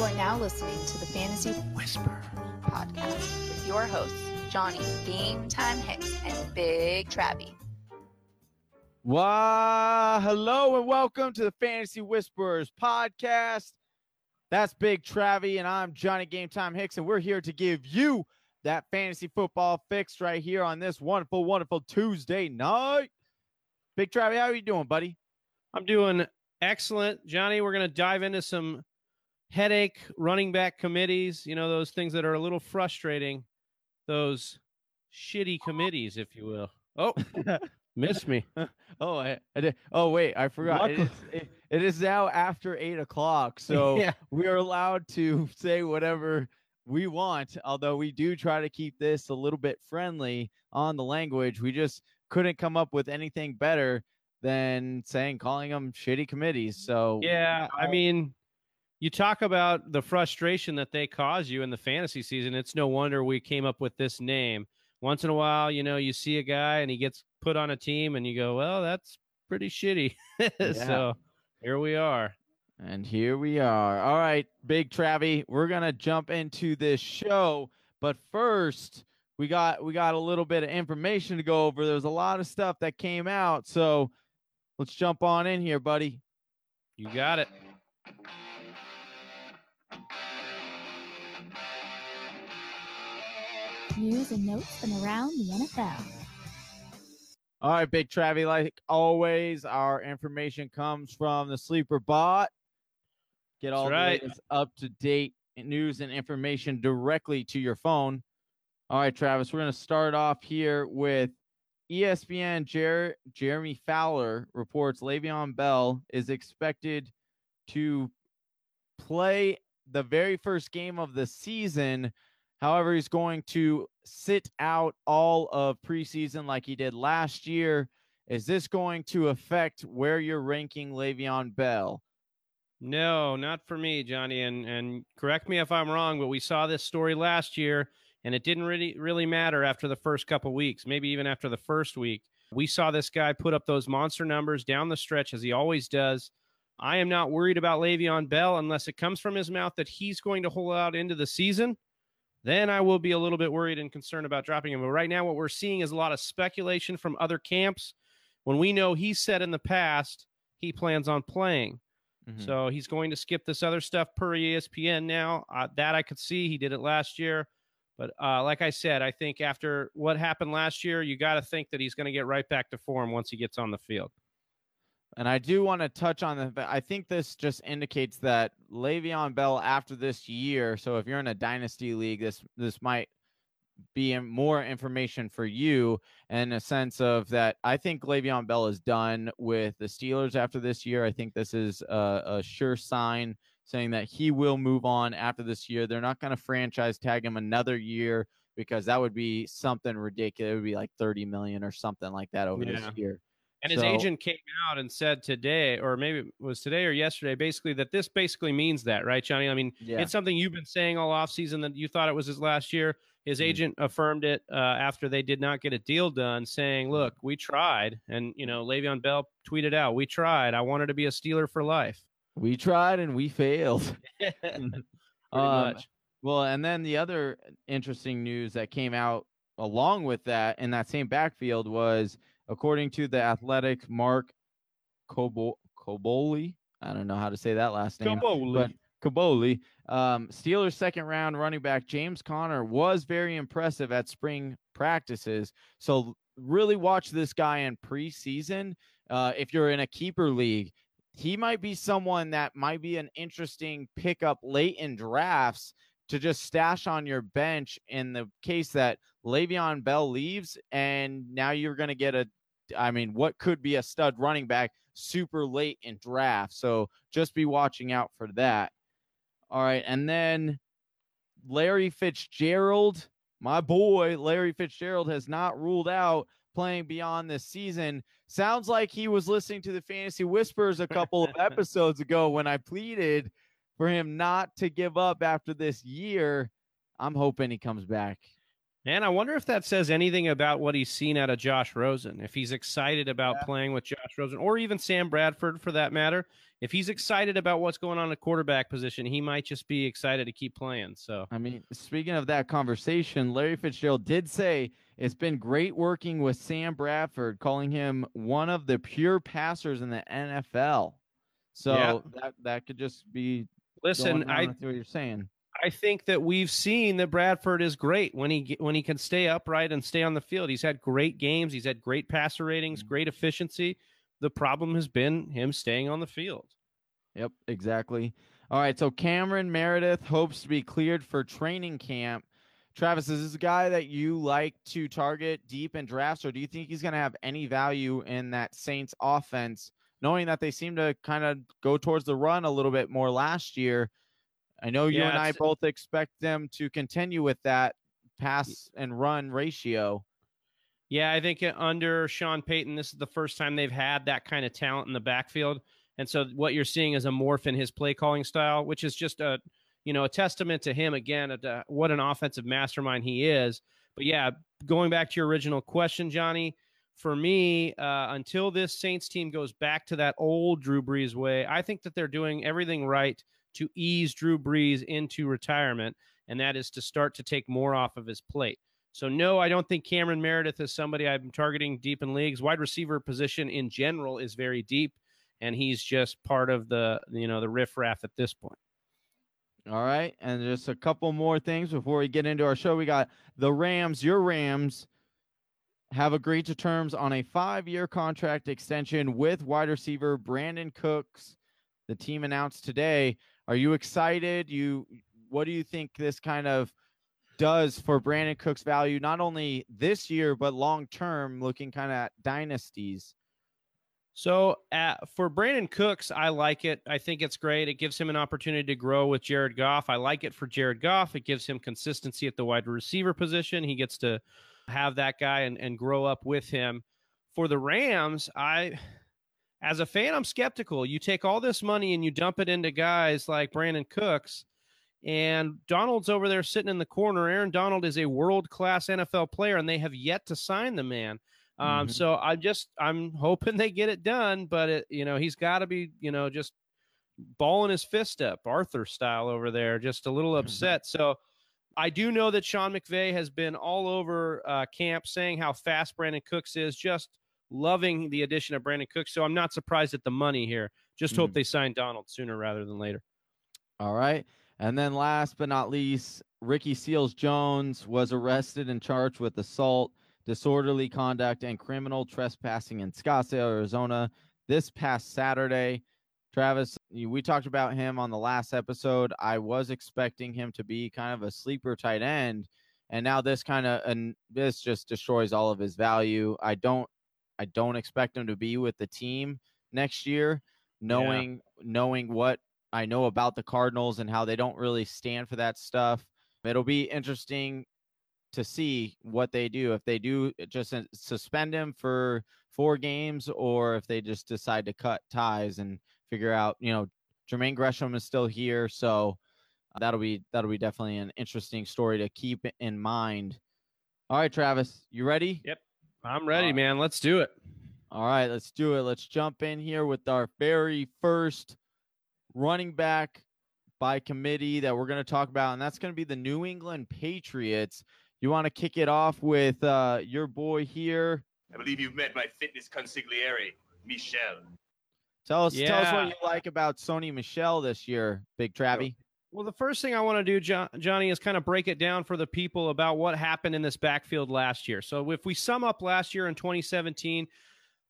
You are now listening to the Fantasy Whisper podcast with your hosts, Johnny Game Time Hicks and Big Travie. Wow, hello and welcome to the Fantasy Whisperers podcast. That's Big Travie and I'm Johnny Game Time Hicks, and we're here to give you that fantasy football fix right here on this wonderful, wonderful Tuesday night. Big Travie, how are you doing, buddy? I'm doing excellent, Johnny. We're going to dive into some headache running back committees, you know, those things that are a little frustrating, those shitty committees, if you will. Oh, missed me. Oh, I did. Oh, wait, I forgot. It is now after 8 o'clock, so yeah. We are allowed to say whatever we want, although we do try to keep this a little bit friendly on the language. We just couldn't come up with anything better than calling them shitty committees. So yeah, I mean, you talk about the frustration that they cause you in the fantasy season. It's no wonder we came up with this name. Once in a while, you know, you see a guy and he gets put on a team and you go, well, that's pretty shitty. Yeah. So here we are. And here we are. All right, Big Travie, we're going to jump into this show. But first, we got a little bit of information to go over. There's a lot of stuff that came out. So let's jump on in here, buddy. You got it. News and notes from around the NFL. All right, Big Travie, like always, our information comes from the Sleeper Bot. Get all the latest up-to-date news and information directly to your phone. All right, Travis, we're going to start off here with ESPN. Jeremy Fowler reports Le'Veon Bell is expected to play the very first game of the season. However, he's going to sit out all of preseason like he did last year. Is this going to affect where you're ranking Le'Veon Bell? No, not for me, Johnny. And correct me if I'm wrong, but we saw this story last year, and it didn't really matter after the first couple weeks, maybe even after the first week. We saw this guy put up those monster numbers down the stretch, as he always does. I am not worried about Le'Veon Bell unless it comes from his mouth that he's going to hold out into the season. Then I will be a little bit worried and concerned about dropping him. But right now what we're seeing is a lot of speculation from other camps when we know he said in the past he plans on playing. Mm-hmm. So he's going to skip this other stuff per ESPN now. That I could see. He did it last year. But like I said, I think after what happened last year, you got to think that he's going to get right back to form once he gets on the field. And I do want to touch on that. I think this just indicates that Le'Veon Bell after this year. So if you're in a dynasty league, this might be more information for you in a sense of that. I think Le'Veon Bell is done with the Steelers after this year. I think this is a sure sign saying that he will move on after this year. They're not going to franchise tag him another year because that would be something ridiculous. It would be like $30 million or something like that over this year. And his agent came out and said today, or maybe it was today or yesterday, basically that this basically means that, right, Johnny? I mean, It's something you've been saying all offseason that you thought it was his last year. His agent affirmed it after they did not get a deal done, saying, look, we tried. And, you know, Le'Veon Bell tweeted out, we tried. I wanted to be a Steeler for life. We tried and we failed. Pretty much. Well, and then the other interesting news that came out along with that in that same backfield was, according to The Athletic, Mark Coboli, I don't know how to say that last name. Coboli. Steelers' second-round running back James Conner was very impressive at spring practices. So really watch this guy in preseason. If you're in a keeper league, he might be someone that might be an interesting pickup late in drafts to just stash on your bench in the case that Le'Veon Bell leaves, and now you're going to get what could be a stud running back super late in draft. So just be watching out for that. All right. And then Larry Fitzgerald, my boy, Larry Fitzgerald has not ruled out playing beyond this season. Sounds like he was listening to the Fantasy Whispers a couple of episodes ago when I pleaded for him not to give up after this year. I'm hoping he comes back. And I wonder if that says anything about what he's seen out of Josh Rosen, if he's excited about playing with Josh Rosen, or even Sam Bradford for that matter. If he's excited about what's going on in the quarterback position, he might just be excited to keep playing. So, I mean, speaking of that conversation, Larry Fitzgerald did say it's been great working with Sam Bradford, calling him one of the pure passers in the NFL. So that could just be listen. I see what you're saying. I think that we've seen that Bradford is great when he can stay upright and stay on the field. He's had great games. He's had great passer ratings, great efficiency. The problem has been him staying on the field. Yep, exactly. All right, so Cameron Meredith hopes to be cleared for training camp. Travis, is this a guy that you like to target deep in drafts, or do you think he's going to have any value in that Saints offense, knowing that they seem to kind of go towards the run a little bit more last year? I know you and I both expect them to continue with that pass and run ratio. Yeah, I think under Sean Payton, this is the first time they've had that kind of talent in the backfield. And so what you're seeing is a morph in his play calling style, which is just a testament to him again, what an offensive mastermind he is. But yeah, going back to your original question, Johnny, for me, until this Saints team goes back to that old Drew Brees way, I think that they're doing everything right to ease Drew Brees into retirement, and that is to start to take more off of his plate. So, no, I don't think Cameron Meredith is somebody I'm targeting deep in leagues. Wide receiver position in general is very deep, and he's just part of the riffraff at this point. All right, and just a couple more things before we get into our show. We got the Rams. Your Rams have agreed to terms on a 5-year contract extension with wide receiver Brandon Cooks. The team announced today. Are you excited? What do you think this kind of does for Brandon Cooks' value, not only this year, but long-term, looking kind of at dynasties? So for Brandon Cooks, I like it. I think it's great. It gives him an opportunity to grow with Jared Goff. I like it for Jared Goff. It gives him consistency at the wide receiver position. He gets to have that guy and grow up with him. For the Rams, as a fan, I'm skeptical. You take all this money and you dump it into guys like Brandon Cooks, and Donald's over there sitting in the corner. Aaron Donald is a world-class NFL player, and they have yet to sign the man. So I'm hoping they get it done, but he's got to be just balling his fist up, Arthur style over there, just a little upset. So I do know that Sean McVay has been all over camp saying how fast Brandon Cooks is, just loving the addition of Brandon Cooks, so I'm not surprised at the money here. Just hope they sign Donald sooner rather than later. All right. And then last but not least, Ricky Seals-Jones was arrested and charged with assault, disorderly conduct, and criminal trespassing in Scottsdale, Arizona this past Saturday. Travis, we talked about him on the last episode. I was expecting him to be kind of a sleeper tight end, and now this just destroys all of his value. I don't expect him to be with the team next year, knowing what I know about the Cardinals and how they don't really stand for that stuff. It'll be interesting to see what they do. If they do just suspend him for 4 games, or if they just decide to cut ties and figure out, Jermaine Gresham is still here. So that'll be definitely an interesting story to keep in mind. All right, Travis, you ready? Yep. I'm ready, man. Let's do it. All right, let's do it. Let's jump in here with our very first running back by committee that we're going to talk about, and that's going to be the New England Patriots. You want to kick it off with your boy here? I believe you've met my fitness consigliere, Michel. Tell us what you like about Sony Michel this year, Big Travie. Well, the first thing I want to do, Johnny, is kind of break it down for the people about what happened in this backfield last year. So if we sum up last year in 2017,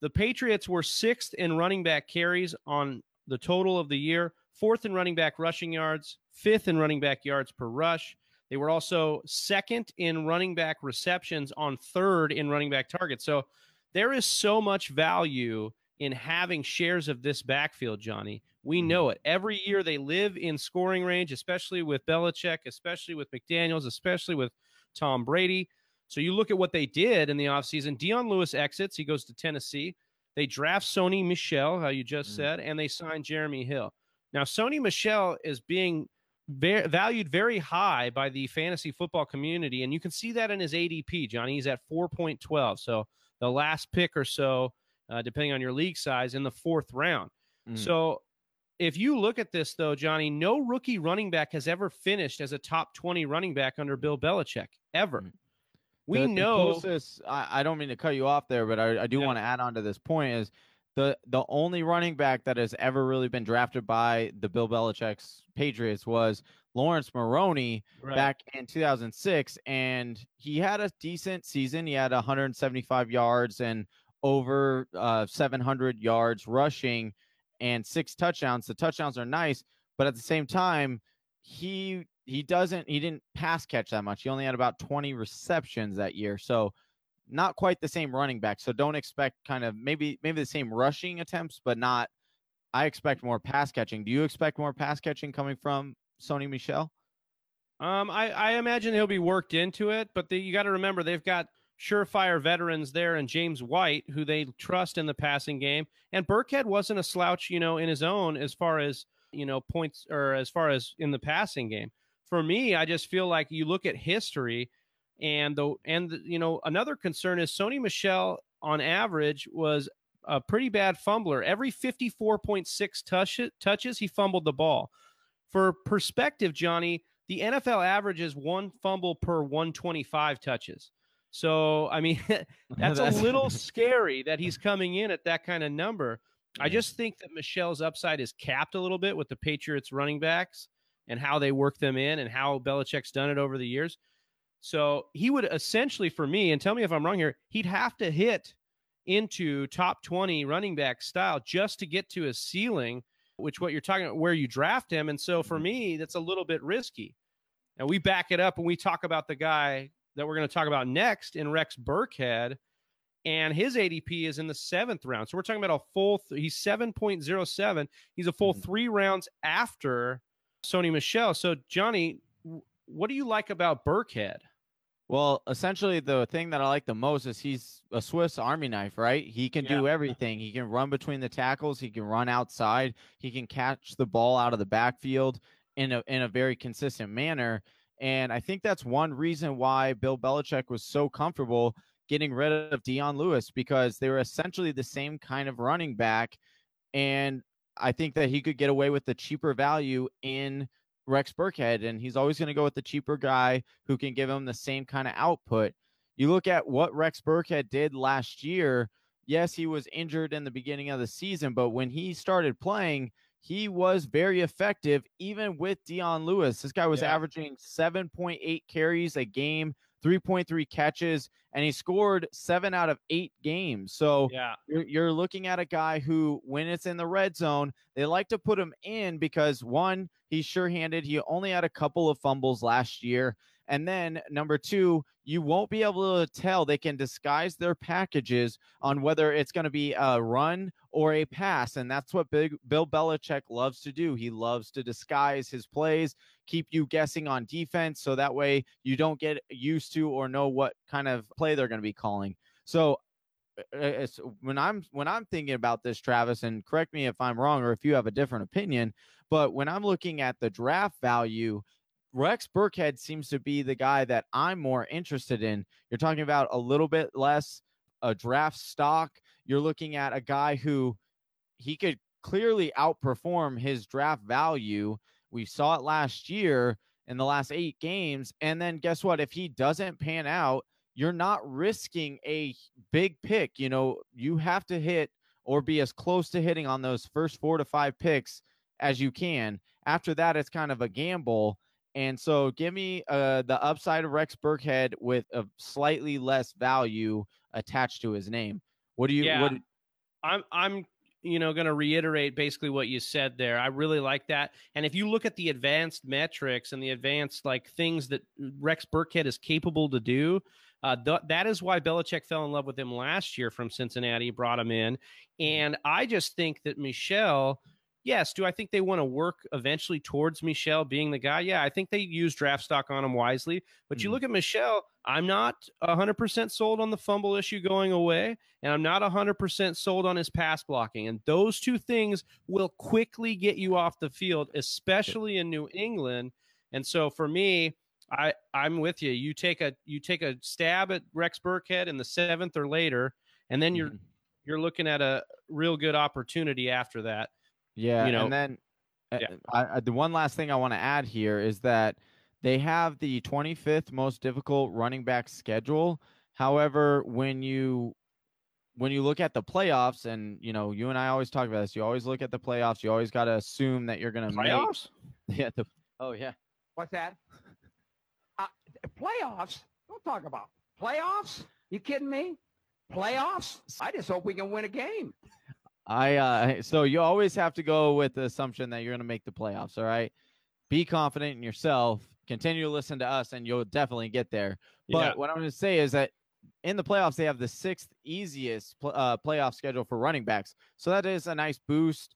the Patriots were 6th in running back carries on the total of the year, 4th in running back rushing yards, 5th in running back yards per rush. They were also 2nd in running back receptions on 3rd in running back targets. So there is so much value in having shares of this backfield, Johnny. We know it. Every year they live in scoring range, especially with Belichick, especially with McDaniels, especially with Tom Brady. So you look at what they did in the offseason. Dion Lewis exits. He goes to Tennessee. They draft Sony Michel, how you just said, and they sign Jeremy Hill. Now, Sony Michel is being valued very high by the fantasy football community, and you can see that in his ADP, Johnny. He's at 4.12, so the last pick or so, depending on your league size, in the fourth round. Mm. So if you look at this, though, Johnny, no rookie running back has ever finished as a top 20 running back under Bill Belichick, ever. Mm. We know the closest, I don't mean to cut you off there, but I do want to add on to this point is the only running back that has ever really been drafted by the Bill Belichick's Patriots was Lawrence Maroney back in 2006. And he had a decent season. He had 175 yards and over 700 yards rushing and 6 touchdowns. The touchdowns are nice, but at the same time, he didn't pass catch that much. He only had about 20 receptions that year. So not quite the same running back. So don't expect kind of maybe the same rushing attempts, but not, I expect more pass catching. Do you expect more pass catching coming from Sony Michel? I imagine he'll be worked into it, but you got to remember they've got surefire veterans there and James White, who they trust in the passing game. And Burkhead wasn't a slouch, in his own as far as, points or as far as in the passing game. For me, I just feel like you look at history and another concern is Sony Michel on average was a pretty bad fumbler. Every 54.6 touches, he fumbled the ball. For perspective, Johnny, the NFL averages 1 fumble per 125 touches. So, I mean, that's a little scary that he's coming in at that kind of number. I just think that Michel's upside is capped a little bit with the Patriots running backs and how they work them in and how Belichick's done it over the years. So he would essentially, for me, and tell me if I'm wrong here, he'd have to hit into top 20 running back style just to get to his ceiling, which what you're talking about, where you draft him. And so for me, that's a little bit risky. And we back it up when we talk about the guy that we're going to talk about next in Rex Burkhead. And his ADP is in the 7th round. So we're talking about a full, he's 7.07. He's a full 3 rounds after Sony Michel. So, Johnny, what do you like about Burkhead? Well, essentially, the thing that I like the most is he's a Swiss Army knife, right? He can do everything. He can run between the tackles. He can run outside. He can catch the ball out of the backfield in a very consistent manner. And I think that's one reason why Bill Belichick was so comfortable getting rid of Dion Lewis, because they were essentially the same kind of running back. And I think that he could get away with the cheaper value in Rex Burkhead, and he's always going to go with the cheaper guy who can give him the same kind of output. You look at what Rex Burkhead did last year. Yes, he was injured in the beginning of the season, but when he started playing, he was very effective, even with Dion Lewis. This guy was averaging 7.8 carries a game, 3.3 catches, and he scored 7 out of 8 games. So you're looking at a guy who, when it's in the red zone, they like to put him in because, one, he's sure-handed. He only had a couple of fumbles last year. And then, number 2, you won't be able to tell. They can disguise their packages on whether it's going to be a run or a pass, and that's what Bill Belichick loves to do. He loves to disguise his plays, keep you guessing on defense, so that way you don't get used to or know what kind of play they're going to be calling. So when I'm thinking about this, Travis, and correct me if I'm wrong or if you have a different opinion, but when I'm looking at the draft value, Rex Burkhead seems to be the guy that I'm more interested in. You're talking about a little bit less a draft stock. You're looking at a guy who he could clearly outperform his draft value. We saw it last year in the last 8 games. And then guess what? If he doesn't pan out, you're not risking a big pick. You have to hit or be as close to hitting on those first 4 to 5 picks as you can. After that, it's kind of a gamble. And so give me the upside of Rex Burkhead with a slightly less value attached to his name. What do you? Yeah, I'm going to reiterate basically what you said there. I really like that. And if you look at the advanced metrics and the advanced things that Rex Burkhead is capable to do, that is why Belichick fell in love with him last year from Cincinnati, brought him in. And I just think that Michel Yes. Do I think they want to work eventually towards Michel being the guy? Yeah, I think they use draft stock on him wisely. But you look at Michel, I'm not 100% sold on the fumble issue going away, and I'm not 100% sold on his pass blocking. And those two things will quickly get you off the field, especially in New England. And so for me, I'm with you. You take a stab at Rex Burkhead in the seventh or later, and then you're looking at a real good opportunity after that. Yeah, you know, and then the one last thing I want to add here is that they have the 25th most difficult running back schedule. However, when you look at the playoffs, and you know, you and I always talk about this. You always look at the playoffs. You always got to assume that you're going to make playoffs. Yeah. Oh yeah. What's that? Playoffs? Don't talk about playoffs. You kidding me? Playoffs? I just hope we can win a game. So you always have to go with the assumption that you're going to make the playoffs. All right. Be confident in yourself. Continue to listen to us, and you'll definitely get there. But what I'm going to say is that in the playoffs, they have the sixth easiest playoff schedule for running backs. So that is a nice boost.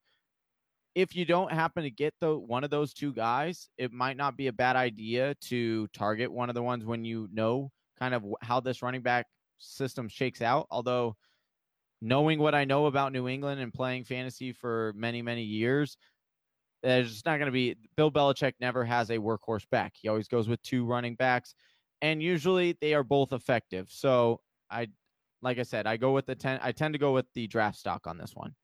If you don't happen to get one of those two guys, it might not be a bad idea to target one of the ones when you know kind of how this running back system shakes out. Although, knowing what I know about New England and playing fantasy for many, many years, there's just not going to be. Bill Belichick never has a workhorse back. He always goes with two running backs, and usually they are both effective. So I go with the 10. I tend to go with the draft stock on this one.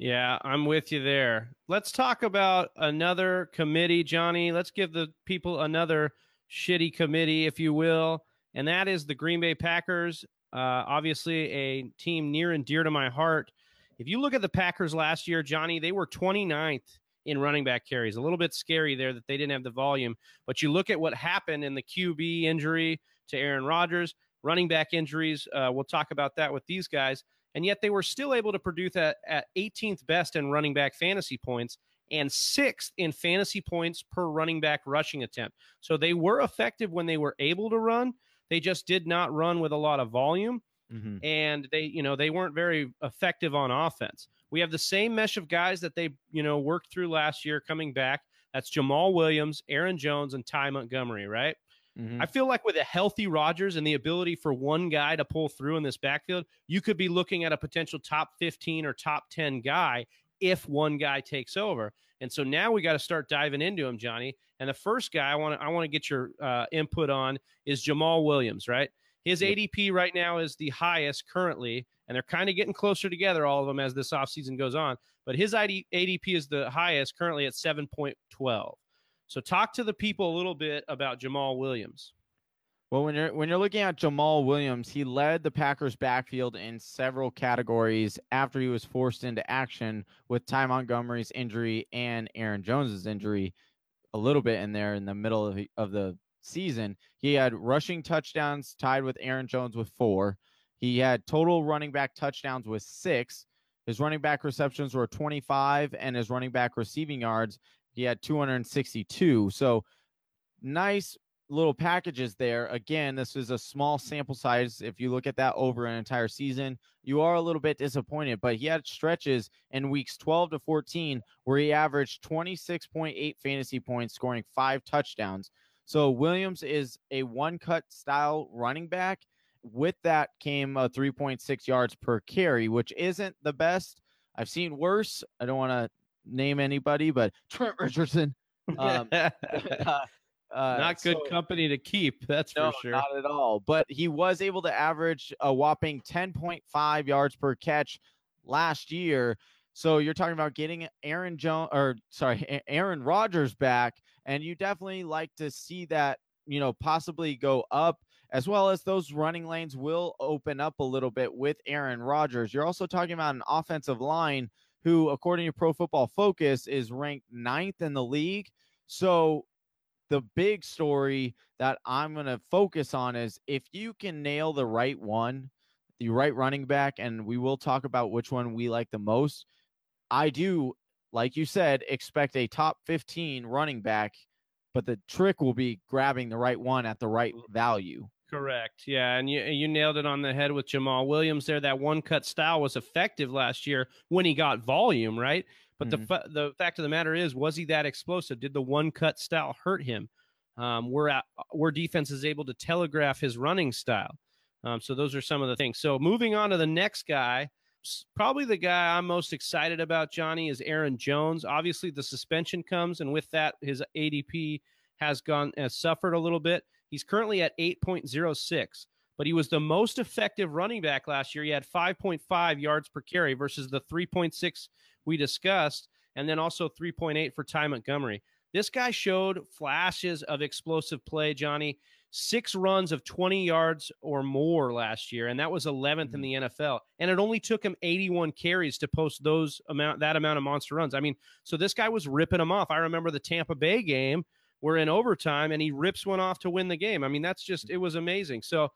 Yeah, I'm with you there. Let's talk about another committee, Johnny. Let's give the people another shitty committee, if you will, and that is the Green Bay Packers. Obviously, a team near and dear to my heart. If you look at the Packers last year, Johnny, they were 29th in running back carries. A little bit scary there that they didn't have the volume. But you look at what happened in the QB injury to Aaron Rodgers, running back injuries. We'll talk about that with these guys. And yet they were still able to produce at 18th best in running back fantasy points and 6th in fantasy points per running back rushing attempt. So they were effective when they were able to run. They just did not run with a lot of volume, and they weren't very effective on offense. We have the same mesh of guys that they worked through last year coming back. That's Jamal Williams, Aaron Jones, and Ty Montgomery, right? I feel like with a healthy Rodgers and the ability for one guy to pull through in this backfield, you could be looking at a potential top 15 or top 10 guy if one guy takes over. And so now we got to start diving into him, Johnny. And the first guy I want to get your input on is Jamal Williams, right? His ADP right now is the highest currently, and they're kind of getting closer together, all of them, as this offseason goes on. But his ADP is the highest currently at 7.12. So talk to the people a little bit about Jamal Williams. Well, when you're looking at Jamal Williams, he led the Packers backfield in several categories after he was forced into action with Ty Montgomery's injury and Aaron Jones's injury a little bit in there in the middle of the season. He had rushing touchdowns tied with Aaron Jones with 4. He had total running back touchdowns with 6. His running back receptions were 25, and his running back receiving yards, he had 262. So nice little packages there. Again, this is a small sample size. If you look at that over an entire season, you are a little bit disappointed, but he had stretches in weeks 12 to 14 where he averaged 26.8 fantasy points, scoring 5 touchdowns. So Williams is a one-cut style running back. With that came 3.6 yards per carry, which isn't the best. I've seen worse. I don't want to name anybody, but Trent Richardson. Not good company to keep, for sure. Not at all. But he was able to average a whopping 10.5 yards per catch last year. So you're talking about getting Aaron Rodgers back, and you definitely like to see that, possibly go up, as well as those running lanes will open up a little bit with Aaron Rodgers. You're also talking about an offensive line who, according to Pro Football Focus, is ranked 9th in the league. So the big story that I'm going to focus on is if you can nail the right one, the right running back, and we will talk about which one we like the most. I do, like you said, expect a top 15 running back, but the trick will be grabbing the right one at the right value. Correct. Yeah, and you nailed it on the head with Jamal Williams there. That one-cut style was effective last year when he got volume, right? But the fact of the matter is, was he that explosive? Did the one-cut style hurt him? Were defenses able to telegraph his running style? So those are some of the things. So moving on to the next guy, probably the guy I'm most excited about, Johnny, is Aaron Jones. Obviously, the suspension comes, and with that, his ADP has suffered a little bit. He's currently at 8.06, but he was the most effective running back last year. He had 5.5 yards per carry versus the 3.6 we discussed, and then also 3.8 for Ty Montgomery. This guy showed flashes of explosive play, Johnny. 6 runs of 20 yards or more last year, and that was 11th in the NFL. And it only took him 81 carries to post that amount of monster runs. I mean, so this guy was ripping them off. I remember the Tampa Bay game. We're in overtime, and he rips one off to win the game. I mean, it was amazing. So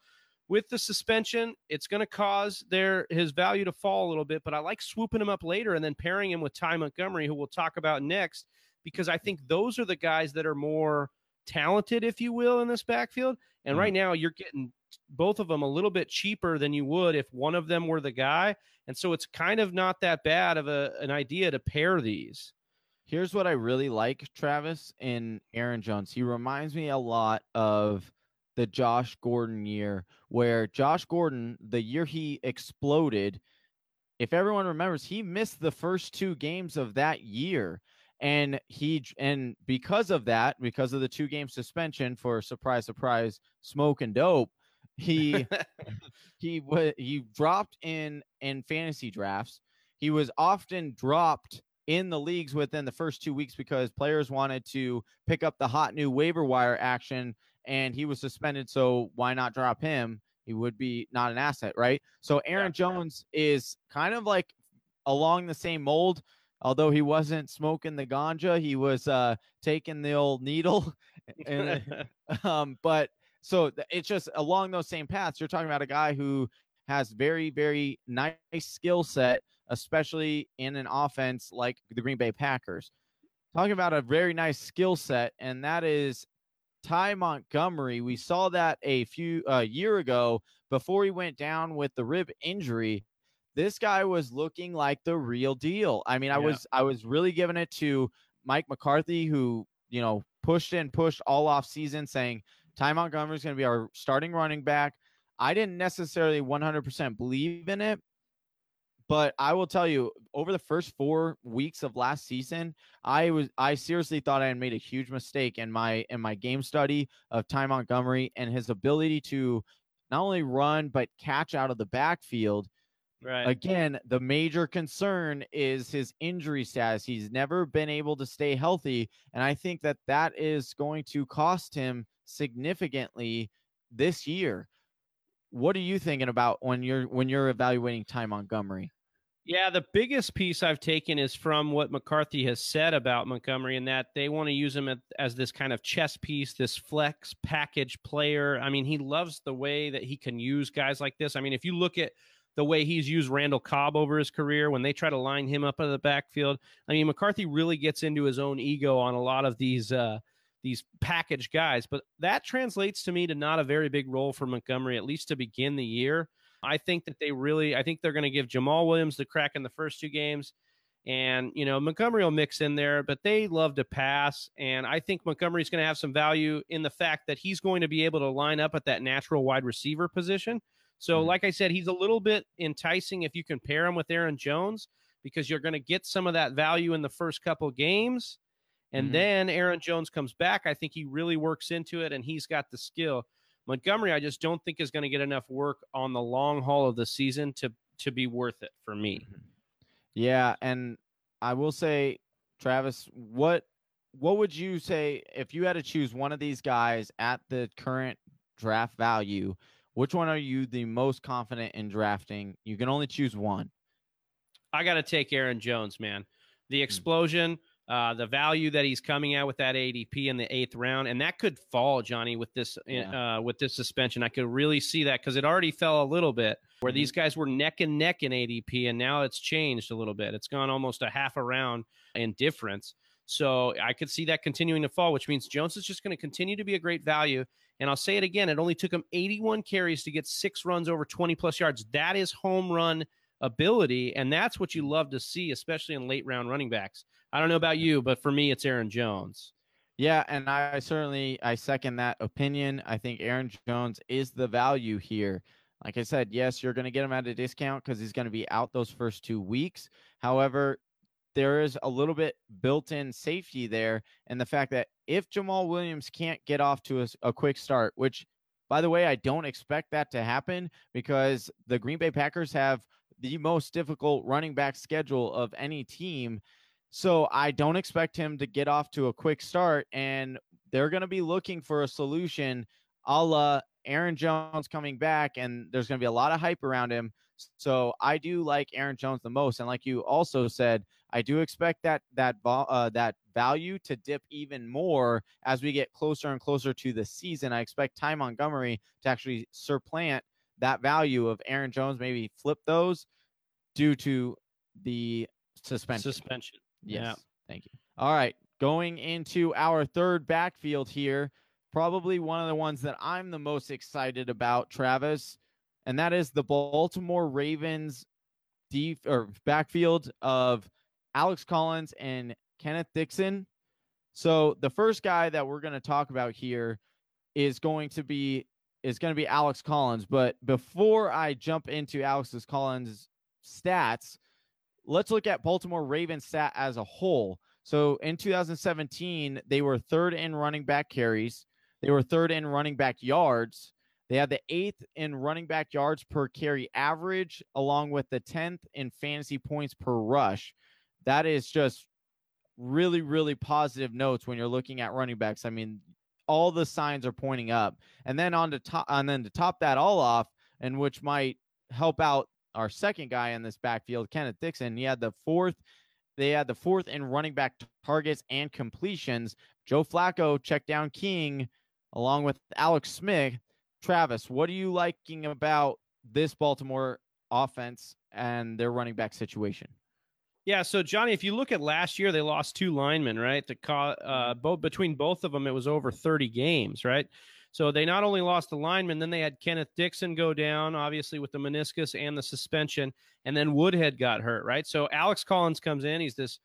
with the suspension, it's going to cause his value to fall a little bit, but I like swooping him up later and then pairing him with Ty Montgomery, who we'll talk about next, because I think those are the guys that are more talented, if you will, in this backfield. And right now you're getting both of them a little bit cheaper than you would if one of them were the guy. And so it's kind of not that bad of an idea to pair these. Here's what I really like, Travis, in Aaron Jones. He reminds me a lot of the Josh Gordon year, where Josh Gordon, the year he exploded, if everyone remembers, he missed the first 2 games of that year. And because of that, because of the 2-game suspension for surprise, surprise, smoke and dope, he dropped in fantasy drafts. He was often dropped in the leagues within the first 2 weeks because players wanted to pick up the hot new waiver wire action, and he was suspended. So why not drop him? He would be not an asset, right? So Aaron Jones is kind of like along the same mold. Although he wasn't smoking the ganja, he was taking the old needle. And, but so it's just along those same paths. You're talking about a guy who has very, very nice skill set, especially in an offense like the Green Bay Packers. Talking about a very nice skill set, and that is Ty Montgomery. We saw that a year ago before he went down with the rib injury. This guy was looking like the real deal. I mean, I was really giving it to Mike McCarthy, who, you know, pushed all off season saying Ty Montgomery is going to be our starting running back. I didn't necessarily 100% believe in it, but I will tell you, over the first 4 weeks of last season, I seriously thought I had made a huge mistake in my game study of Ty Montgomery and his ability to not only run but catch out of the backfield. Right. Again, the major concern is his injury status. He's never been able to stay healthy, and I think that is going to cost him significantly this year. What are you thinking about when you're evaluating Ty Montgomery? Yeah, the biggest piece I've taken is from what McCarthy has said about Montgomery, and that they want to use him as this kind of chess piece, this flex package player. I mean, he loves the way that he can use guys like this. I mean, if you look at the way he's used Randall Cobb over his career when they try to line him up out of the backfield. I mean, McCarthy really gets into his own ego on a lot of these package guys, but that translates to me to not a very big role for Montgomery, at least to begin the year. I think that they're going to give Jamal Williams the crack in the first 2 games, and, you know, Montgomery will mix in there, but they love to pass. And I think Montgomery's going to have some value in the fact that he's going to be able to line up at that natural wide receiver position. So like I said, he's a little bit enticing if you can pair him with Aaron Jones, because you're going to get some of that value in the first couple games. And then Aaron Jones comes back. I think he really works into it, and he's got the skill. Montgomery, I just don't think is going to get enough work on the long haul of the season to be worth it for me. Yeah, and I will say, Travis, what would you say if you had to choose one of these guys at the current draft value? Which one are you the most confident in drafting? You can only choose one. I got to take Aaron Jones, man. The explosion, the value that he's coming out with that ADP in the 8th round, and that could fall, Johnny, with this suspension. I could really see that, because it already fell a little bit, where these guys were neck and neck in ADP, and now it's changed a little bit. It's gone almost a half a round in difference. So I could see that continuing to fall, which means Jones is just going to continue to be a great value. And I'll say it again, it only took him 81 carries to get 6 runs over 20-plus yards. That is home run ability, and that's what you love to see, especially in late-round running backs. I don't know about you, but for me, it's Aaron Jones. Yeah, and I second that opinion. I think Aaron Jones is the value here. Like I said, yes, you're going to get him at a discount because he's going to be out those first 2 weeks. However, there is a little bit built-in safety there, and the fact that if Jamal Williams can't get off to a quick start, which, by the way, I don't expect that to happen because the Green Bay Packers have the most difficult running back schedule of any team. So I don't expect him to get off to a quick start, and they're going to be looking for a solution a la Aaron Jones coming back, and there's going to be a lot of hype around him. So I do like Aaron Jones the most, and like you also said, I do expect that value to dip even more as we get closer and closer to the season. I expect Ty Montgomery to actually supplant that value of Aaron Jones, maybe flip those due to the suspension. Yes. Yeah. Thank you. All right. Going into our third backfield here, probably one of the ones that I'm the most excited about, Travis, and that is the Baltimore Ravens backfield of Alex Collins and Kenneth Dixon. So the first guy that we're going to talk about here is going to be Alex Collins. But before I jump into Alex Collins' stats, let's look at Baltimore Ravens stat as a whole. So in 2017, they were third in running back carries. They were third in running back yards. They had the 8th in running back yards per carry average, along with the 10th in fantasy points per rush. That is just really, really positive notes when you're looking at running backs. I mean, all the signs are pointing up. And then to top that all off, and which might help out our second guy in this backfield, Kenneth Dixon, they had the 4th in running back targets and completions. Joe Flacco checked down king along with Alex Smith. Travis, what are you liking about this Baltimore offense and their running back situation? Yeah, so Johnny, if you look at last year, they lost 2 linemen, right? Between both of them, it was over 30 games, right? So they not only lost the lineman, then they had Kenneth Dixon go down, obviously, with the meniscus and the suspension, and then Woodhead got hurt, right? So Alex Collins comes in. He's this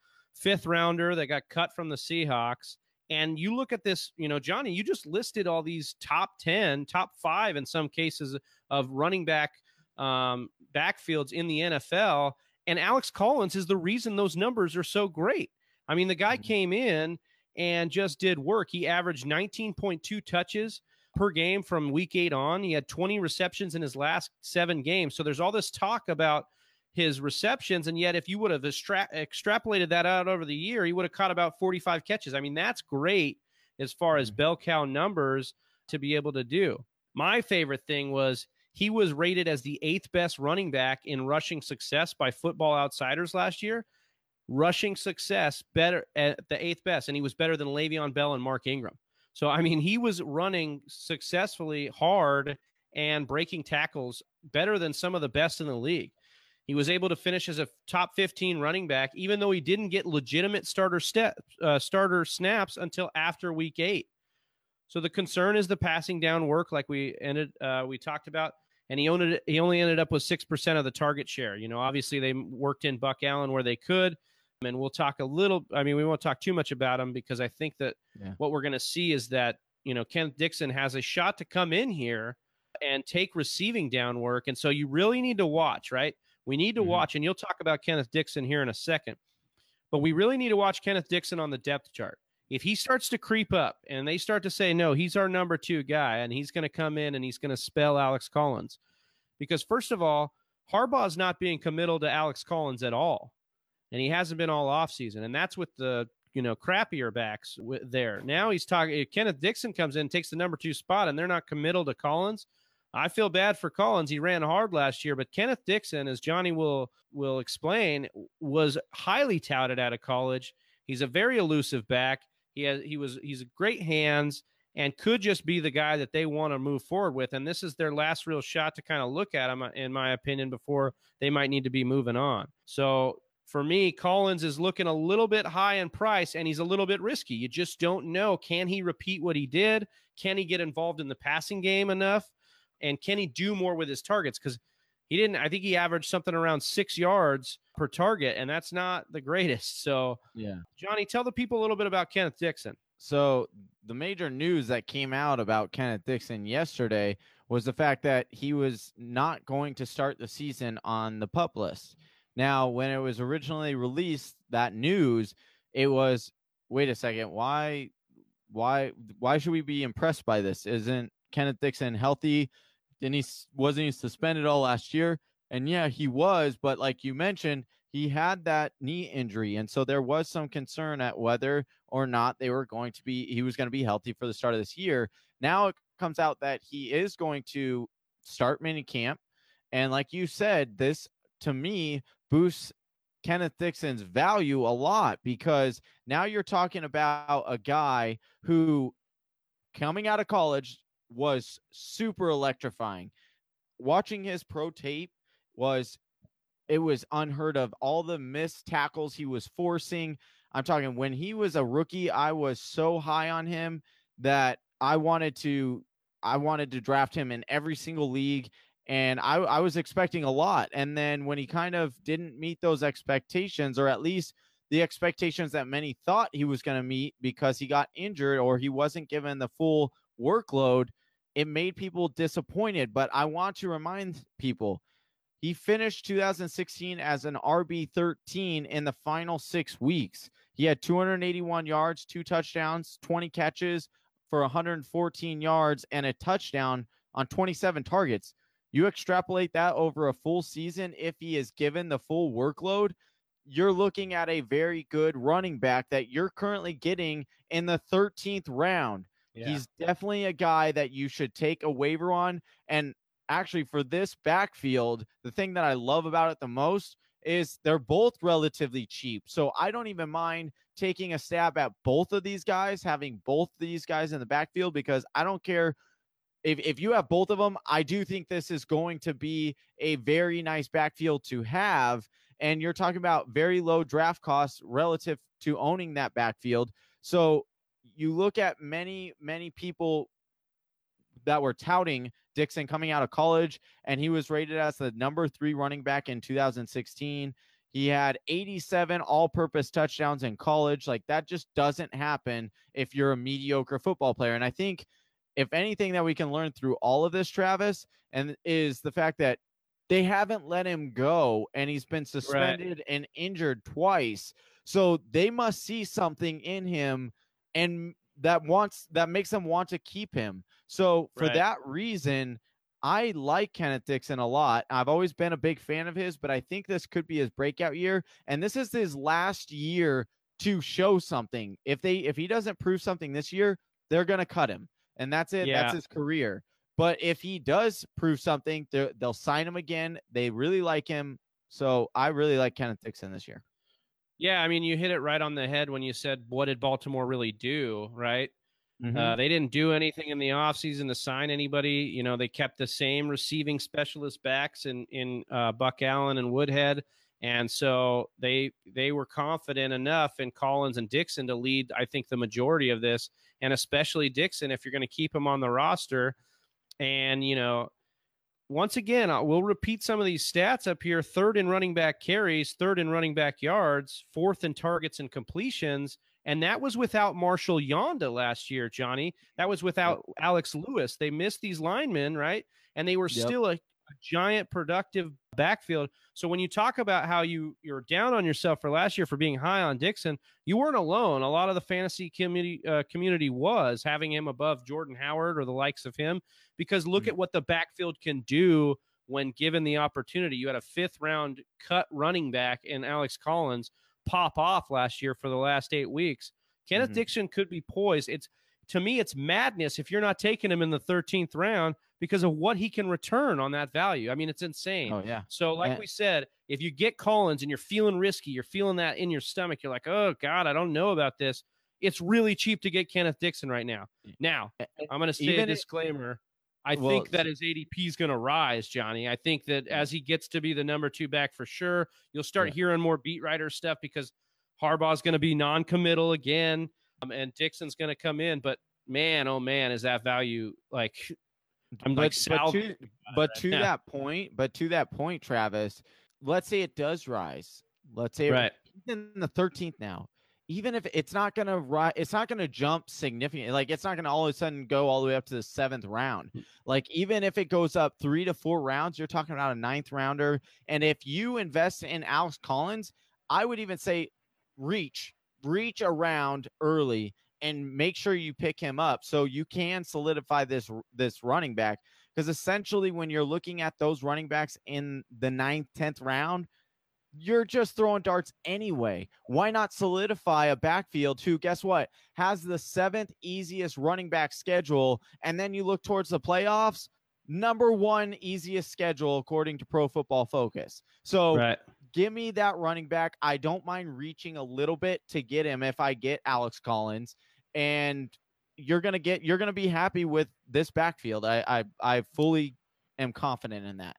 5th-rounder that got cut from the Seahawks. And you look at this, you know, Johnny, you just listed all these top 10, top 5 in some cases of running back backfields in the NFL, and Alex Collins is the reason those numbers are so great. I mean, the guy came in and just did work. He averaged 19.2 touches per game from week 8 on. He had 20 receptions in his last 7 games. So there's all this talk about his receptions, and yet if you would have extrapolated that out over the year, he would have caught about 45 catches. I mean, that's great as far as bell cow numbers to be able to do. My favorite thing was he was rated as the 8th best running back in rushing success by Football Outsiders last year. Rushing success, better at the 8th best, and he was better than Le'Veon Bell and Mark Ingram. So, I mean, he was running successfully hard and breaking tackles better than some of the best in the league. He was able to finish as a top 15 running back, even though he didn't get legitimate starter snaps until after week 8. So the concern is the passing down work, like we talked about, and he only ended up with 6% of the target share. You know, obviously they worked in Buck Allen where they could. And we'll talk we won't talk too much about him because I think that what we're going to see is that, you know, Kenneth Dixon has a shot to come in here and take receiving down work. And so you really need to watch, right? We need to watch, and you'll talk about Kenneth Dixon here in a second, but we really need to watch Kenneth Dixon on the depth chart. If he starts to creep up and they start to say, no, he's our number 2 guy and he's going to come in and he's going to spell Alex Collins. Because first of all, Harbaugh's not being committal to Alex Collins at all. And he hasn't been all offseason. And that's with the, you know, crappier backs there. Now he's talking. Kenneth Dixon comes in, takes the number 2 spot, and they're not committal to Collins. I feel bad for Collins. He ran hard last year. But Kenneth Dixon, as Johnny will explain, was highly touted out of college. He's a very elusive back. He's great hands and could just be the guy that they want to move forward with. And this is their last real shot to kind of look at him, in my opinion, before they might need to be moving on. So for me, Collins is looking a little bit high in price, and he's a little bit risky. You just don't know. Can he repeat what he did? Can he get involved in the passing game enough? And can he do more with his targets? Because he didn't. I think he averaged something around 6 yards per target, and that's not the greatest. So, yeah, Johnny, tell the people a little bit about Kenneth Dixon. So the major news that came out about Kenneth Dixon yesterday was the fact that he was not going to start the season on the PUP list. Now, when it was originally released, that news, it was, wait a second, why should we be impressed by this? Isn't Kenneth Dixon healthy? Wasn't he suspended all last year? And yeah, he was, but like you mentioned, he had that knee injury. And so there was some concern at whether or not he was going to be healthy for the start of this year. Now it comes out that he is going to start minicamp. And like you said, this to me boosts Kenneth Dixon's value a lot, because now you're talking about a guy who coming out of college was super electrifying. Watching his pro tape was unheard of. All the missed tackles he was forcing. I'm talking when he was a rookie, I was so high on him that I wanted to draft him in every single league. And I was expecting a lot. And then when he kind of didn't meet those expectations, or at least the expectations that many thought he was going to meet because he got injured or he wasn't given the full workload, it made people disappointed. But I want to remind people, he finished 2016 as an RB13 in the final 6 weeks. He had 281 yards, 2 touchdowns, 20 catches for 114 yards, and a touchdown on 27 targets. You extrapolate that over a full season, if he is given the full workload, you're looking at a very good running back that you're currently getting in the 13th round. Yeah. He's definitely a guy that you should take a waiver on. And actually, for this backfield, the thing that I love about it the most is they're both relatively cheap. So I don't even mind taking a stab at both of these guys, having both these guys in the backfield, because I don't care. If you have both of them, I do think this is going to be a very nice backfield to have. And you're talking about very low draft costs relative to owning that backfield. So you look at many, many people that were touting Dixon coming out of college, and he was rated as the number 3 running back in 2016. He had 87 all-purpose touchdowns in college. Like, that just doesn't happen if you're a mediocre football player. And I think, if anything that we can learn through all of this, Travis, and is the fact that they haven't let him go, and he's been suspended and injured twice. So they must see something in him, and that makes them want to keep him. So for that reason, I like Kenneth Dixon a lot. I've always been a big fan of his, but I think this could be his breakout year. And this is his last year to show something. If he doesn't prove something this year, they're going to cut him. And that's it. Yeah. That's his career. But if he does prove something, they'll sign him again. They really like him. So I really like Kenneth Dixon this year. Yeah, I mean, you hit it right on the head when you said, what did Baltimore really do, right? Mm-hmm. They didn't do anything in the offseason to sign anybody. You know, they kept the same receiving specialist backs in Buck Allen and Woodhead. And so they were confident enough in Collins and Dixon to lead, I think, the majority of this, and especially Dixon, if you're going to keep him on the roster. And, you know, once again, we'll repeat some of these stats up here. 3rd in running back carries, 3rd in running back yards, 4th in targets and completions. And that was without Marshall Yonda last year, Johnny. That was without Alex Lewis. They missed these linemen, right? And they were still a giant productive backfield. So when you talk about how you're down on yourself for last year for being high on Dixon, you weren't alone. A lot of the fantasy community was having him above Jordan Howard or the likes of him, because look at what the backfield can do when given the opportunity. You had a 5th round cut running back in Alex Collins pop off last year for the last 8 weeks. Kenneth Dixon could be poised. To me, it's madness if you're not taking him in the 13th round because of what he can return on that value. I mean, it's insane. Oh, yeah. So like we said, if you get Collins and you're feeling risky, you're feeling that in your stomach, you're like, oh, God, I don't know about this. It's really cheap to get Kenneth Dixon right now. Now, I'm going to say a disclaimer. I think that his ADP is going to rise, Johnny. I think that as he gets to be the number 2 back for sure, you'll start hearing more beat writer stuff because Harbaugh's going to be non-committal again. And Dixon's going to come in, but man, oh man, is that value like I'm like, but to that point, Travis, let's say it does rise. Let's say even the 13th now, even if it's not going to rise, it's not going to jump significantly. Like, it's not going to all of a sudden go all the way up to the 7th round. Like, even if it goes up 3 to 4 rounds, you're talking about a 9th rounder. And if you invest in Alex Collins, I would even say reach around early and make sure you pick him up so you can solidify this running back. Because essentially, when you're looking at those running backs in the 9th, 10th round, you're just throwing darts anyway. Why not solidify a backfield who, guess what, has the 7th easiest running back schedule, and then you look towards the playoffs, #1 easiest schedule according to Pro Football Focus. So give me that running back. I don't mind reaching a little bit to get him if I get Alex Collins, and you're gonna be happy with this backfield. I fully am confident in that.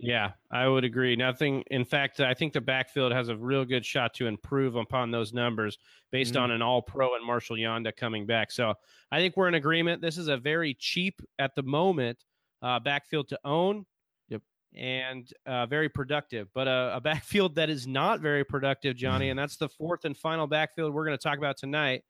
Yeah, I would agree. In fact, I think the backfield has a real good shot to improve upon those numbers based on an All-Pro and Marshall Yonda coming back. So I think we're in agreement. This is a very cheap, at the moment, backfield to own. Yep. And very productive. But a backfield that is not very productive, Johnny, and that's the fourth and final backfield we're going to talk about tonight.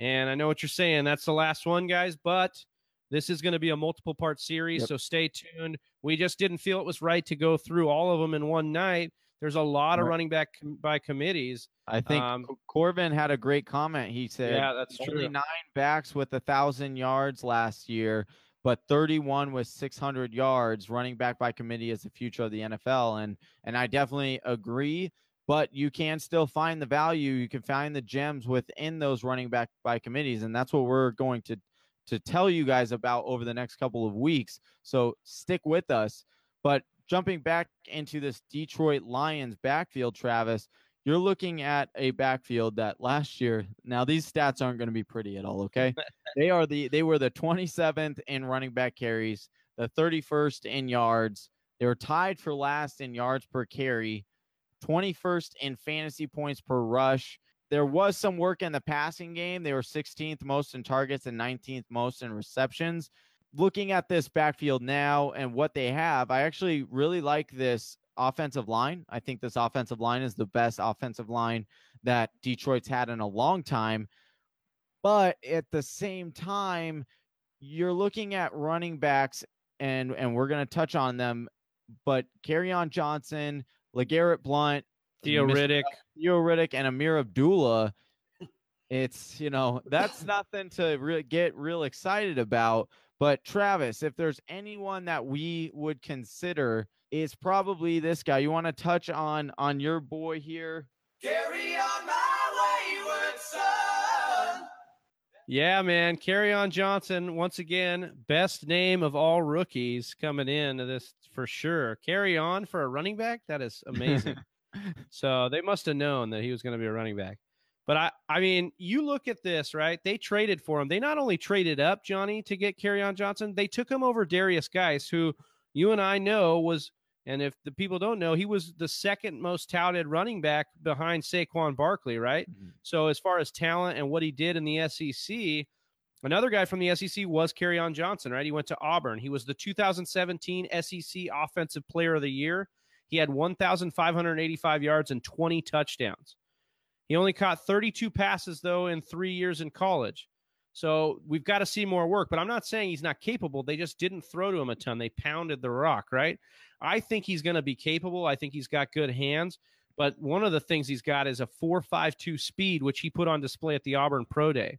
And I know what you're saying. That's the last one, guys, but this is going to be a multiple-part series, so stay tuned. We just didn't feel it was right to go through all of them in one night. There's a lot of running back by committees. I think Corbin had a great comment. He said, "Yeah, that's true. Only 9 backs with 1,000 yards last year, but 31 with 600 yards. Running back by committee is the future of the NFL," and I definitely agree. But you can still find the value. You can find the gems within those running back by committees, and that's what we're going to tell you guys about over the next couple of weeks. So stick with us. But jumping back into this Detroit Lions backfield, Travis, you're looking at a backfield that last year, now these stats aren't going to be pretty at all, okay? They were the 27th in running back carries, the 31st in yards. They were tied for last in yards per carry, 21st in fantasy points per rush. There was some work in the passing game. They were 16th most in targets and 19th most in receptions. Looking at this backfield now and what they have, I actually really like this offensive line. I think this offensive line is the best offensive line that Detroit's had in a long time. But at the same time, you're looking at running backs, and we're going to touch on them, but Kerryon Johnson, LeGarrette Blount, Theo Riddick and Ameer Abdullah. It's, that's nothing to really get real excited about. But Travis, if there's anyone that we would consider, it's probably this guy. You want to touch on your boy here? Kerryon, my wayward son. Yeah, man. Kerryon Johnson, once again, best name of all rookies coming into this for sure. Kerryon for a running back? That is amazing. So they must have known that he was going to be a running back. But, I mean, you look at this, right? They traded for him. They not only traded up, Johnny, to get Kerryon Johnson, they took him over Darius Geis, who you and I know was, and if the people don't know, he was the second most touted running back behind Saquon Barkley, right? Mm-hmm. So as far as talent and what he did in the SEC, another guy from the SEC was Kerryon Johnson, right? He went to Auburn. He was the 2017 SEC Offensive Player of the Year. He had 1,585 yards and 20 touchdowns. He only caught 32 passes, though, in 3 years in college. So we've got to see more work. But I'm not saying he's not capable. They just didn't throw to him a ton. They pounded the rock, right? I think he's going to be capable. I think he's got good hands. But one of the things he's got is a 4.52 speed, which he put on display at the Auburn Pro Day.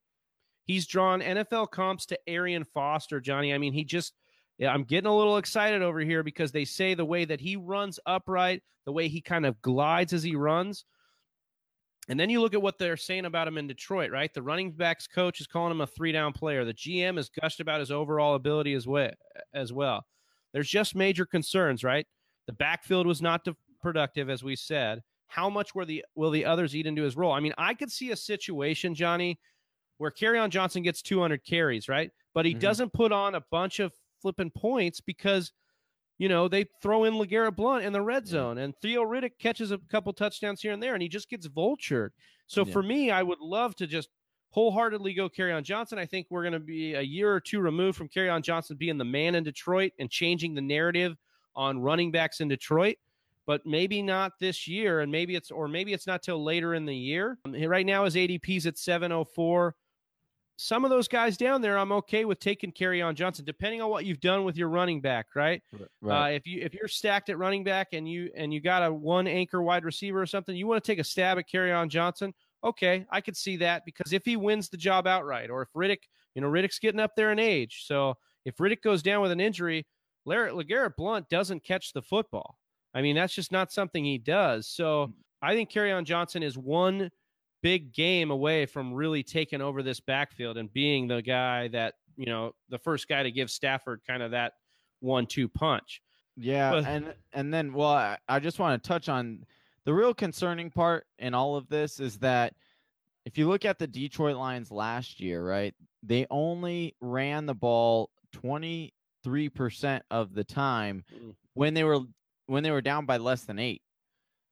He's drawn NFL comps to Arian Foster, Johnny. I mean, he just... Yeah, I'm getting a little excited over here because they say the way that he runs upright, the way he kind of glides as he runs. And then you look at what they're saying about him in Detroit, right? The running backs coach is calling him a 3-down player. The GM has gushed about his overall ability as well. There's just major concerns, right? The backfield was not productive, as we said. How much will the others eat into his role? I mean, I could see a situation, Johnny, where Kerryon Johnson gets 200 carries, right? But he doesn't put on a bunch of flipping points because they throw in LeGarrette Blount in the red zone and Theo Riddick catches a couple touchdowns here and there and he just gets vultured. So for me, I would love to just wholeheartedly go Kerryon Johnson. I think we're going to be a year or two removed from Kerryon Johnson being the man in Detroit and changing the narrative on running backs in Detroit, but maybe not this year, and maybe it's not till later in the year. Right now his ADP's at 704. Some of those guys down there, I'm okay with taking Kerryon Johnson, depending on what you've done with your running back, right? Right. If you're stacked at running back and you got a one anchor wide receiver or something, you want to take a stab at Kerryon Johnson. Okay, I could see that, because if he wins the job outright, or if Riddick, Riddick's getting up there in age, so if Riddick goes down with an injury, LeGarrette Blount doesn't catch the football. I mean, that's just not something he does. So I think Kerryon Johnson is one big game away from really taking over this backfield and being the guy that, the first guy to give Stafford kind of that 1-2 punch. Yeah, but, and then I just want to touch on. The real concerning part in all of this is that if you look at the Detroit Lions last year, right, they only ran the ball 23% of the time when they were down by less than 8.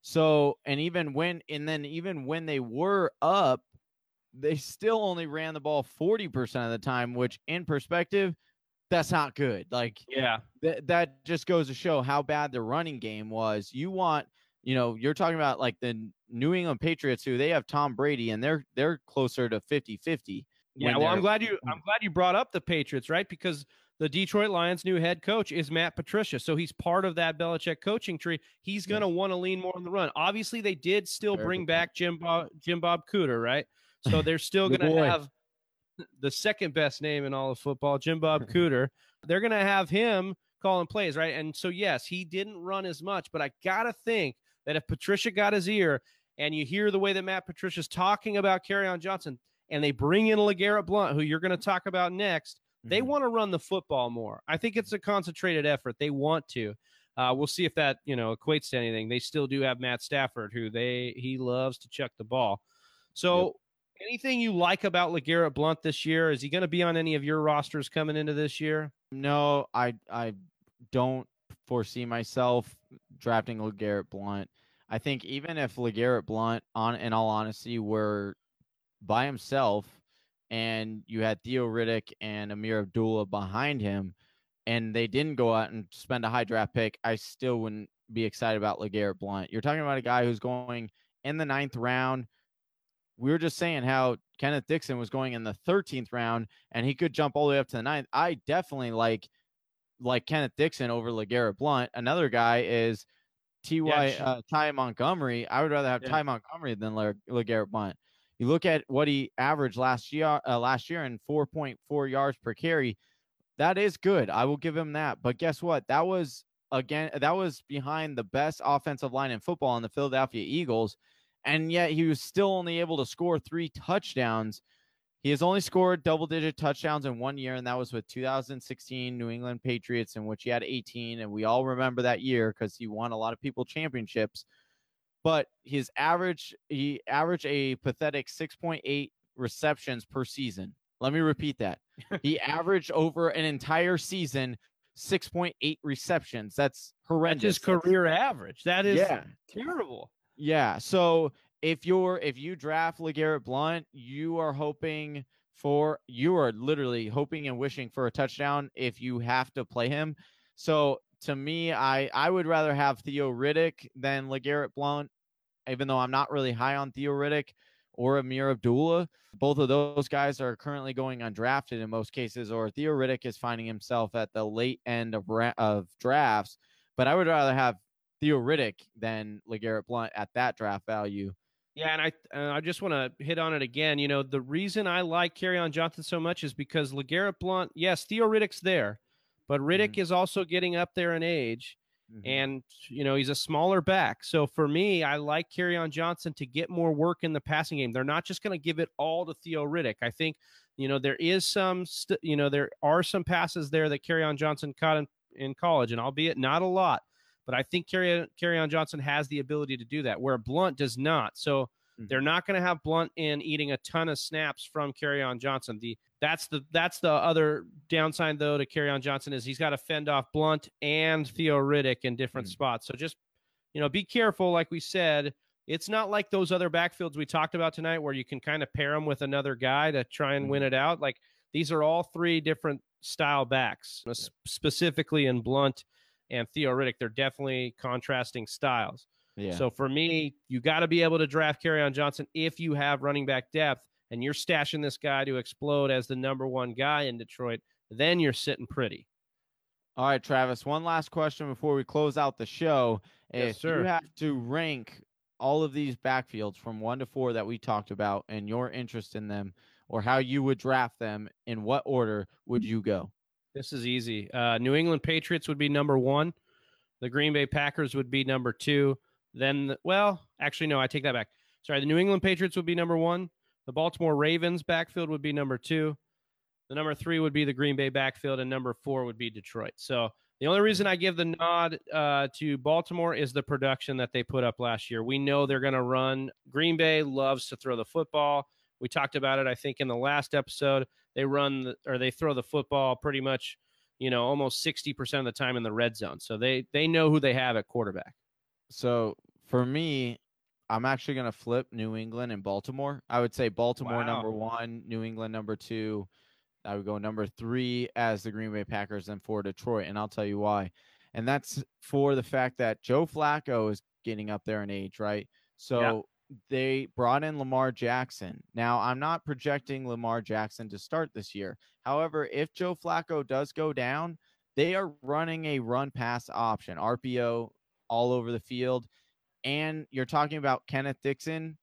So, even when they were up, they still only ran the ball 40% of the time, which in perspective, that's not good. Like, yeah, that just goes to show how bad the running game was. You're talking about like the New England Patriots, who they have Tom Brady, and they're closer to 50-50. Yeah, well, I'm glad you brought up the Patriots, right? Because the Detroit Lions' new head coach is Matt Patricia, so he's part of that Belichick coaching tree. He's going to want to lean more on the run. Obviously, they did still bring back Jim Bob Cooter, right? So they're still going to have the second best name in all of football, Jim Bob Cooter. They're going to have him calling plays, right? And so, yes, he didn't run as much, but I got to think that if Patricia got his ear, and you hear the way that Matt Patricia's talking about Kerryon Johnson, and they bring in LeGarrette Blount, who you're going to talk about next, they want to run the football more. I think it's a concentrated effort. They want to. We'll see if that equates to anything. They still do have Matt Stafford, who he loves to chuck the ball. So anything you like about LeGarrette Blount this year? Is he going to be on any of your rosters coming into this year? No, I don't foresee myself drafting LeGarrette Blount. I think even if LeGarrette Blount, in all honesty, were by himself, and you had Theo Riddick and Ameer Abdullah behind him, and they didn't go out and spend a high draft pick, I still wouldn't be excited about LeGarrette Blount. You're talking about a guy who's going in the 9th round. We were just saying how Kenneth Dixon was going in the 13th round, and he could jump all the way up to the 9th. I definitely like Kenneth Dixon over LeGarrette Blount. Another guy is Ty Montgomery. I would rather have Ty Montgomery than LeGarrette Blount. You look at what he averaged last year in 4.4 yards per carry. That is good. I will give him that. But guess what? That was behind the best offensive line in football in the Philadelphia Eagles, and yet he was still only able to score 3 touchdowns. He has only scored double-digit touchdowns in one year, and that was with 2016 New England Patriots, in which he had 18, and we all remember that year because he won a lot of people championships. But he averaged a pathetic 6.8 receptions per season. Let me repeat that. He averaged over an entire season 6.8 receptions. That's horrendous. That's his career average. That is terrible. Yeah. So if you draft LeGarrette Blount, you are literally hoping and wishing for a touchdown if you have to play him. So to me, I would rather have Theo Riddick than LeGarrette Blount, even though I'm not really high on Theo Riddick or Ameer Abdullah. Both of those guys are currently going undrafted in most cases, or Theo Riddick is finding himself at the late end of drafts. But I would rather have Theo Riddick than LeGarrette Blount at that draft value. Yeah, and I just want to hit on it again. The reason I like Kerryon Johnson so much is because LeGarrette Blount, yes, Theo Riddick's there, but Riddick is also getting up there in age, and he's a smaller back. So for me, I like Kerryon Johnson to get more work in the passing game. They're not just going to give it all to Theo Riddick. I think there are some passes there that Kerryon Johnson caught in college, and albeit not a lot, but I think Kerryon Johnson has the ability to do that, where Blount does not. So they're not going to have Blount in eating a ton of snaps from Kerryon Johnson. That's the other downside, though, to Kerryon Johnson, is he's got to fend off Blount and Theo Riddick in different spots. So just be careful, like we said, it's not like those other backfields we talked about tonight where you can kind of pair them with another guy to try and win it out. Like, these are all three different style backs, specifically in Blount and Theo Riddick. They're definitely contrasting styles. Yeah. So for me, you got to be able to draft Kerryon Johnson if you have running back depth and you're stashing this guy to explode as the number one guy in Detroit, then you're sitting pretty. All right, Travis, one last question before we close out the show. Yes, if you have to rank all of these backfields from 1 to 4 that we talked about and your interest in them or how you would draft them, in what order would you go? This is easy. New England Patriots would be number 1. The Green Bay Packers would be number 2. Then, I take that back. Sorry, the New England Patriots would be number 1. The Baltimore Ravens backfield would be number 2. The number 3 would be the Green Bay backfield, and number 4 would be Detroit. So the only reason I give the nod to Baltimore is the production that they put up last year. We know they're going to run. Green Bay loves to throw the football. We talked about it, I think, in the last episode. They they throw the football pretty much, almost 60% of the time in the red zone. So they know who they have at quarterback. So for me, I'm actually going to flip New England and Baltimore. I would say Baltimore number 1, New England number 2. I would go number 3 as the Green Bay Packers, then 4 Detroit, and I'll tell you why. And that's for the fact that Joe Flacco is getting up there in age, right? So they brought in Lamar Jackson. Now, I'm not projecting Lamar Jackson to start this year. However, if Joe Flacco does go down, they are running a run-pass option, RPO all over the field. And you're talking about Kenneth Dixon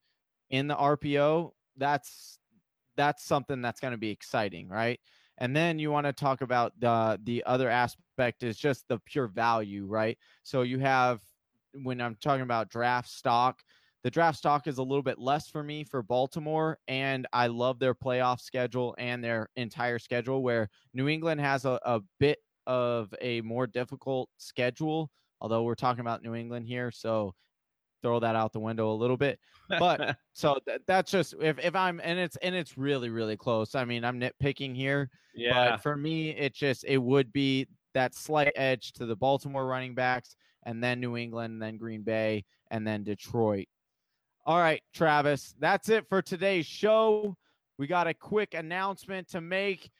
in the RPO. That's something that's going to be exciting, right? And then you want to talk about the other aspect is just the pure value, right? So you have, when I'm talking about draft stock, the draft stock is a little bit less for me for Baltimore, and I love their playoff schedule and their entire schedule, where New England has a bit of a more difficult schedule, although we're talking about New England here, so throw that out the window a little bit. But so that's just if I'm, and it's really, really close. I mean, I'm nitpicking here. Yeah. But for me, it would be that slight edge to the Baltimore running backs, and then New England, and then Green Bay, and then Detroit. All right, Travis, that's it for today's show. We got a quick announcement to make.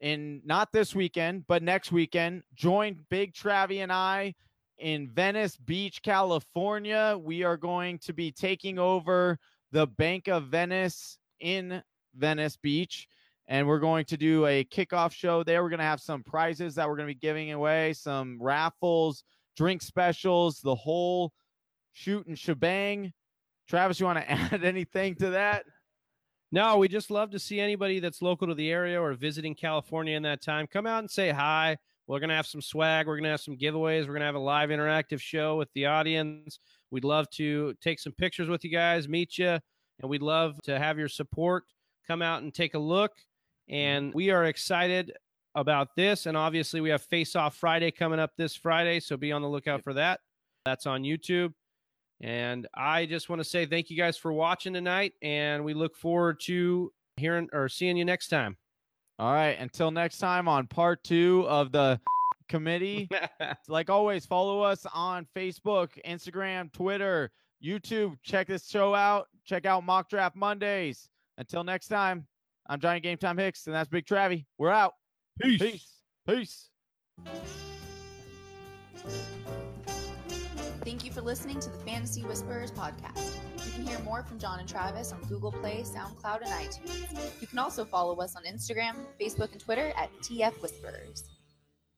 In not this weekend, but next weekend, join Big Travi and I in Venice Beach, California. We are going to be taking over the Bank of Venice in Venice Beach, and we're going to do a kickoff show there. We're going to have some prizes that we're going to be giving away, some raffles, drink specials, the whole shoot and shebang. Travis, you want to add anything to that? No, we just love to see anybody that's local to the area or visiting California in that time. Come out and say hi. We're going to have some swag. We're going to have some giveaways. We're going to have a live interactive show with the audience. We'd love to take some pictures with you guys, meet you, and we'd love to have your support. Come out and take a look. And we are excited about this. And obviously, we have Face Off Friday coming up this Friday, so be on the lookout for that. That's on YouTube. And I just want to say thank you guys for watching tonight, and we look forward to hearing or seeing you next time. All right. Until next time on part 2 of the committee, like always, follow us on Facebook, Instagram, Twitter, YouTube. Check this show out. Check out Mock Draft Mondays. Until next time, I'm Giant Game Time Hicks, and that's Big Travi. We're out. Peace. Thank you for listening to the Fantasy Whisperers podcast. You can hear more from John and Travis on Google Play, SoundCloud, and iTunes. You can also follow us on Instagram, Facebook, and Twitter at TF Whisperers.